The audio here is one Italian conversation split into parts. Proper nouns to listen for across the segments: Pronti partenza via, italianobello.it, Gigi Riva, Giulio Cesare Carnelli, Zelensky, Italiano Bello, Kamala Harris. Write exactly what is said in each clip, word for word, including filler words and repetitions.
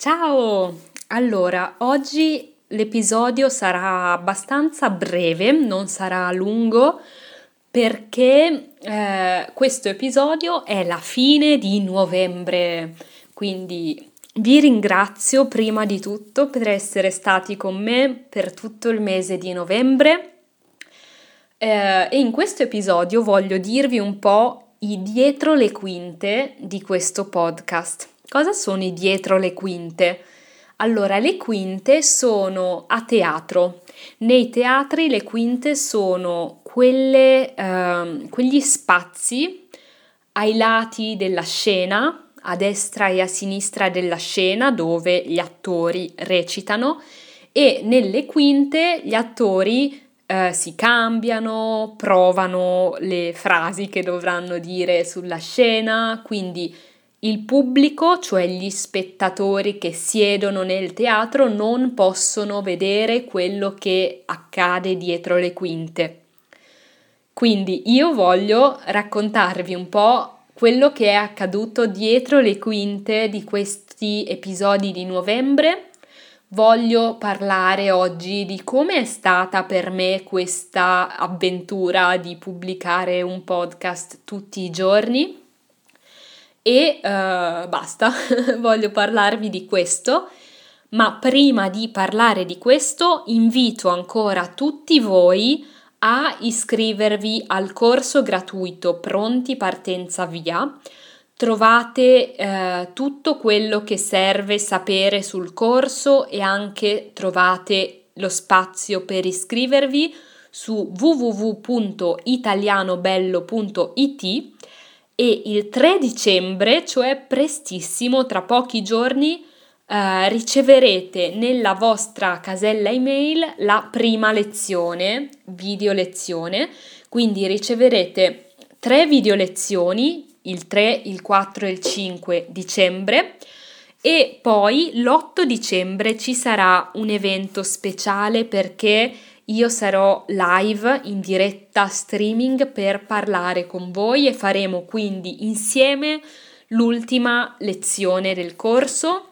Ciao! Allora, oggi l'episodio sarà abbastanza breve, non sarà lungo, perché eh, questo episodio è la fine di novembre, quindi vi ringrazio prima di tutto per essere stati con me per tutto il mese di novembre eh, e in questo episodio voglio dirvi un po' i dietro le quinte di questo podcast. Cosa sono i dietro le quinte? Allora, le quinte sono a teatro. Nei teatri le quinte sono quelle, eh, quegli spazi ai lati della scena, a destra e a sinistra della scena, dove gli attori recitano, e nelle quinte gli attori eh, si cambiano, provano le frasi che dovranno dire sulla scena, quindi il pubblico, cioè gli spettatori che siedono nel teatro, non possono vedere quello che accade dietro le quinte. Quindi io voglio raccontarvi un po' quello che è accaduto dietro le quinte di questi episodi di novembre. Voglio parlare oggi di come è stata per me questa avventura di pubblicare un podcast tutti i giorni. E uh, basta, voglio parlarvi di questo, ma prima di parlare di questo invito ancora tutti voi a iscrivervi al corso gratuito Pronti partenza via. Trovate uh, tutto quello che serve sapere sul corso e anche trovate lo spazio per iscrivervi su w w w punto italianobello punto i t. E il tre dicembre, cioè prestissimo, tra pochi giorni, eh, riceverete nella vostra casella email la prima lezione, video lezione, quindi riceverete tre video lezioni, il tre, il quattro e il cinque dicembre, e poi l'otto dicembre ci sarà un evento speciale perché io sarò live in diretta streaming per parlare con voi e faremo quindi insieme l'ultima lezione del corso,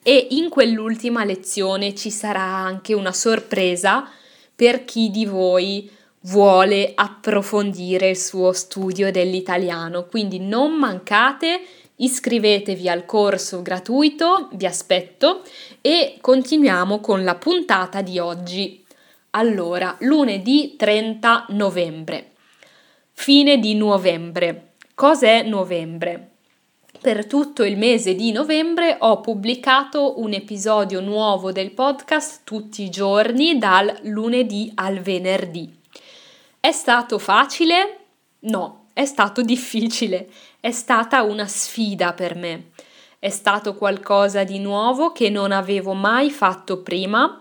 e in quell'ultima lezione ci sarà anche una sorpresa per chi di voi vuole approfondire il suo studio dell'italiano. Quindi non mancate, iscrivetevi al corso gratuito, vi aspetto e continuiamo con la puntata di oggi. Allora, lunedì trenta novembre, fine di novembre. Cos'è novembre? Per tutto il mese di novembre ho pubblicato un episodio nuovo del podcast tutti i giorni, dal lunedì al venerdì. È stato facile? No, è stato difficile. È stata una sfida per me. È stato qualcosa di nuovo che non avevo mai fatto prima.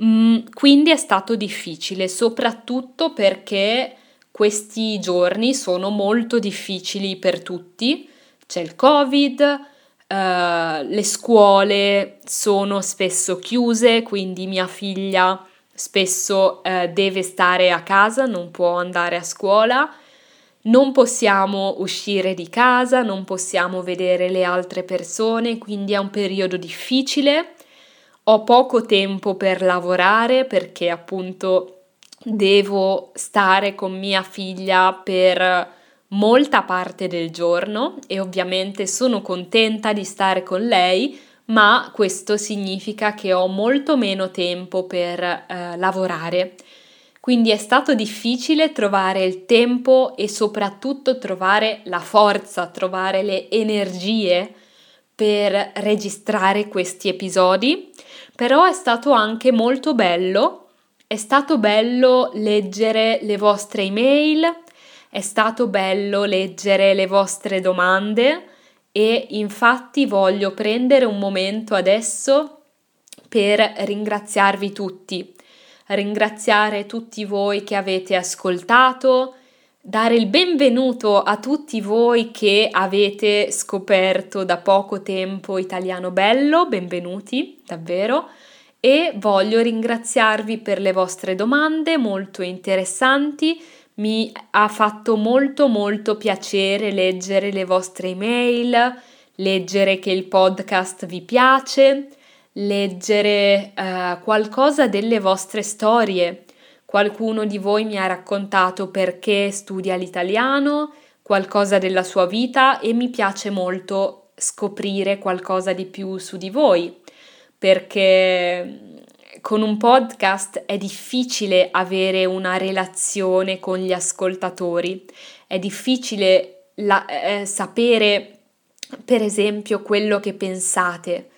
Quindi è stato difficile, soprattutto perché questi giorni sono molto difficili per tutti. C'è il Covid, eh, le scuole sono spesso chiuse, quindi mia figlia spesso eh, deve stare a casa, non può andare a scuola, non possiamo uscire di casa, non possiamo vedere le altre persone, quindi è un periodo difficile. Ho poco tempo per lavorare perché appunto devo stare con mia figlia per molta parte del giorno e ovviamente sono contenta di stare con lei, ma questo significa che ho molto meno tempo per eh, lavorare. Quindi è stato difficile trovare il tempo e soprattutto trovare la forza, trovare le energie per registrare questi episodi, però è stato anche molto bello, è stato bello leggere le vostre email, è stato bello leggere le vostre domande e infatti voglio prendere un momento adesso per ringraziarvi tutti, ringraziare tutti voi che avete ascoltato, dare il benvenuto a tutti voi che avete scoperto da poco tempo Italiano Bello, benvenuti davvero, e voglio ringraziarvi per le vostre domande molto interessanti. Mi ha fatto molto molto piacere leggere le vostre email, leggere che il podcast vi piace, leggere eh, qualcosa delle vostre storie. Qualcuno di voi mi ha raccontato perché studia l'italiano, qualcosa della sua vita, e mi piace molto scoprire qualcosa di più su di voi, perché con un podcast è difficile avere una relazione con gli ascoltatori, è difficile la, eh, sapere per esempio quello che pensate,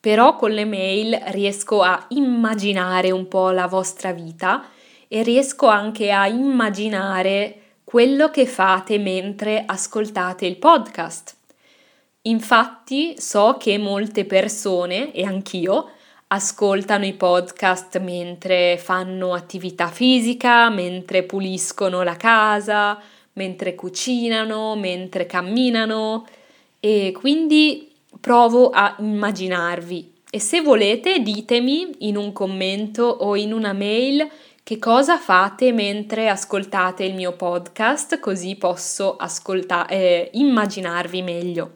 però con le mail riesco a immaginare un po' la vostra vita e riesco anche a immaginare quello che fate mentre ascoltate il podcast. Infatti so che molte persone, e anch'io, ascoltano i podcast mentre fanno attività fisica, mentre puliscono la casa, mentre cucinano, mentre camminano, e quindi provo a immaginarvi. E se volete, ditemi in un commento o in una mail che cosa fate mentre ascoltate il mio podcast, così posso ascolta- eh, immaginarvi meglio.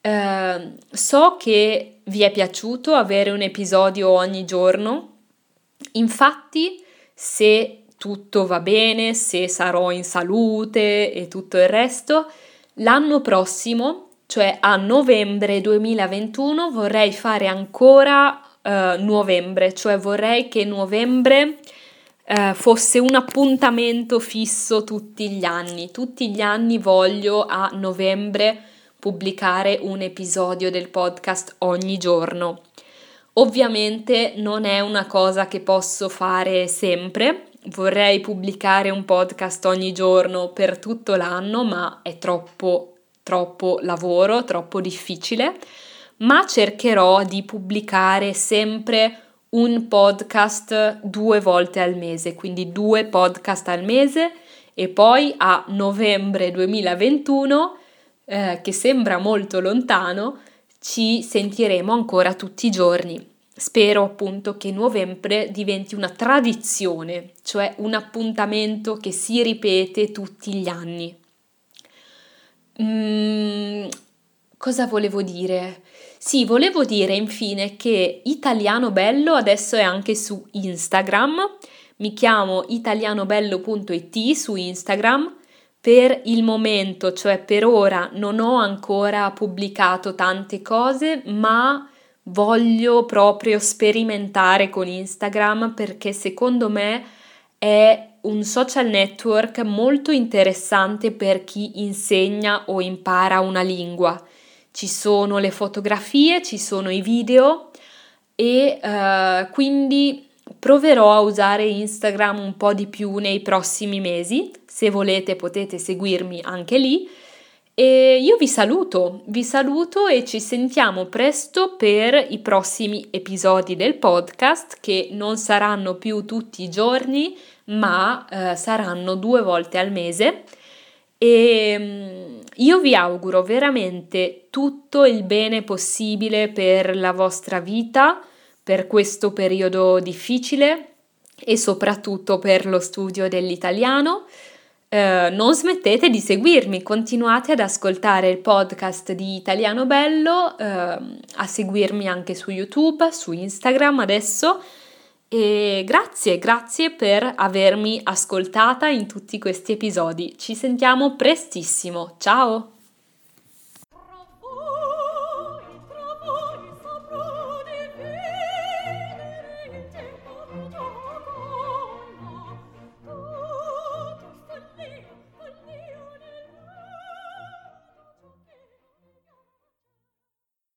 Eh, so che vi è piaciuto avere un episodio ogni giorno, infatti se tutto va bene, se sarò in salute e tutto il resto, l'anno prossimo, cioè a novembre duemilaventuno, vorrei fare ancora Uh, novembre, cioè vorrei che novembre uh, fosse un appuntamento fisso tutti gli anni. Tutti gli anni voglio a novembre pubblicare un episodio del podcast ogni giorno. Ovviamente non è una cosa che posso fare sempre, vorrei pubblicare un podcast ogni giorno per tutto l'anno, ma è troppo, troppo lavoro, troppo difficile. Ma cercherò di pubblicare sempre un podcast due volte al mese, quindi due podcast al mese, e poi a novembre duemilaventuno, eh, che sembra molto lontano, ci sentiremo ancora tutti i giorni. Spero appunto che novembre diventi una tradizione, cioè un appuntamento che si ripete tutti gli anni. Mm, cosa volevo dire? Sì, volevo dire infine che Italiano Bello adesso è anche su Instagram, mi chiamo italianobello punto it su Instagram. Per il momento, cioè per ora, non ho ancora pubblicato tante cose, ma voglio proprio sperimentare con Instagram perché secondo me è un social network molto interessante per chi insegna o impara una lingua. Ci sono le fotografie, ci sono i video e eh, quindi proverò a usare Instagram un po' di più nei prossimi mesi. Se volete potete seguirmi anche lì. E io vi saluto, vi saluto e ci sentiamo presto per i prossimi episodi del podcast, che non saranno più tutti i giorni, ma eh, saranno due volte al mese. E io vi auguro veramente tutto il bene possibile per la vostra vita, per questo periodo difficile e soprattutto per lo studio dell'italiano. Eh, non smettete di seguirmi, continuate ad ascoltare il podcast di Italiano Bello, eh, a seguirmi anche su YouTube, su Instagram adesso. E grazie, grazie per avermi ascoltata in tutti questi episodi. Ci sentiamo prestissimo. Ciao!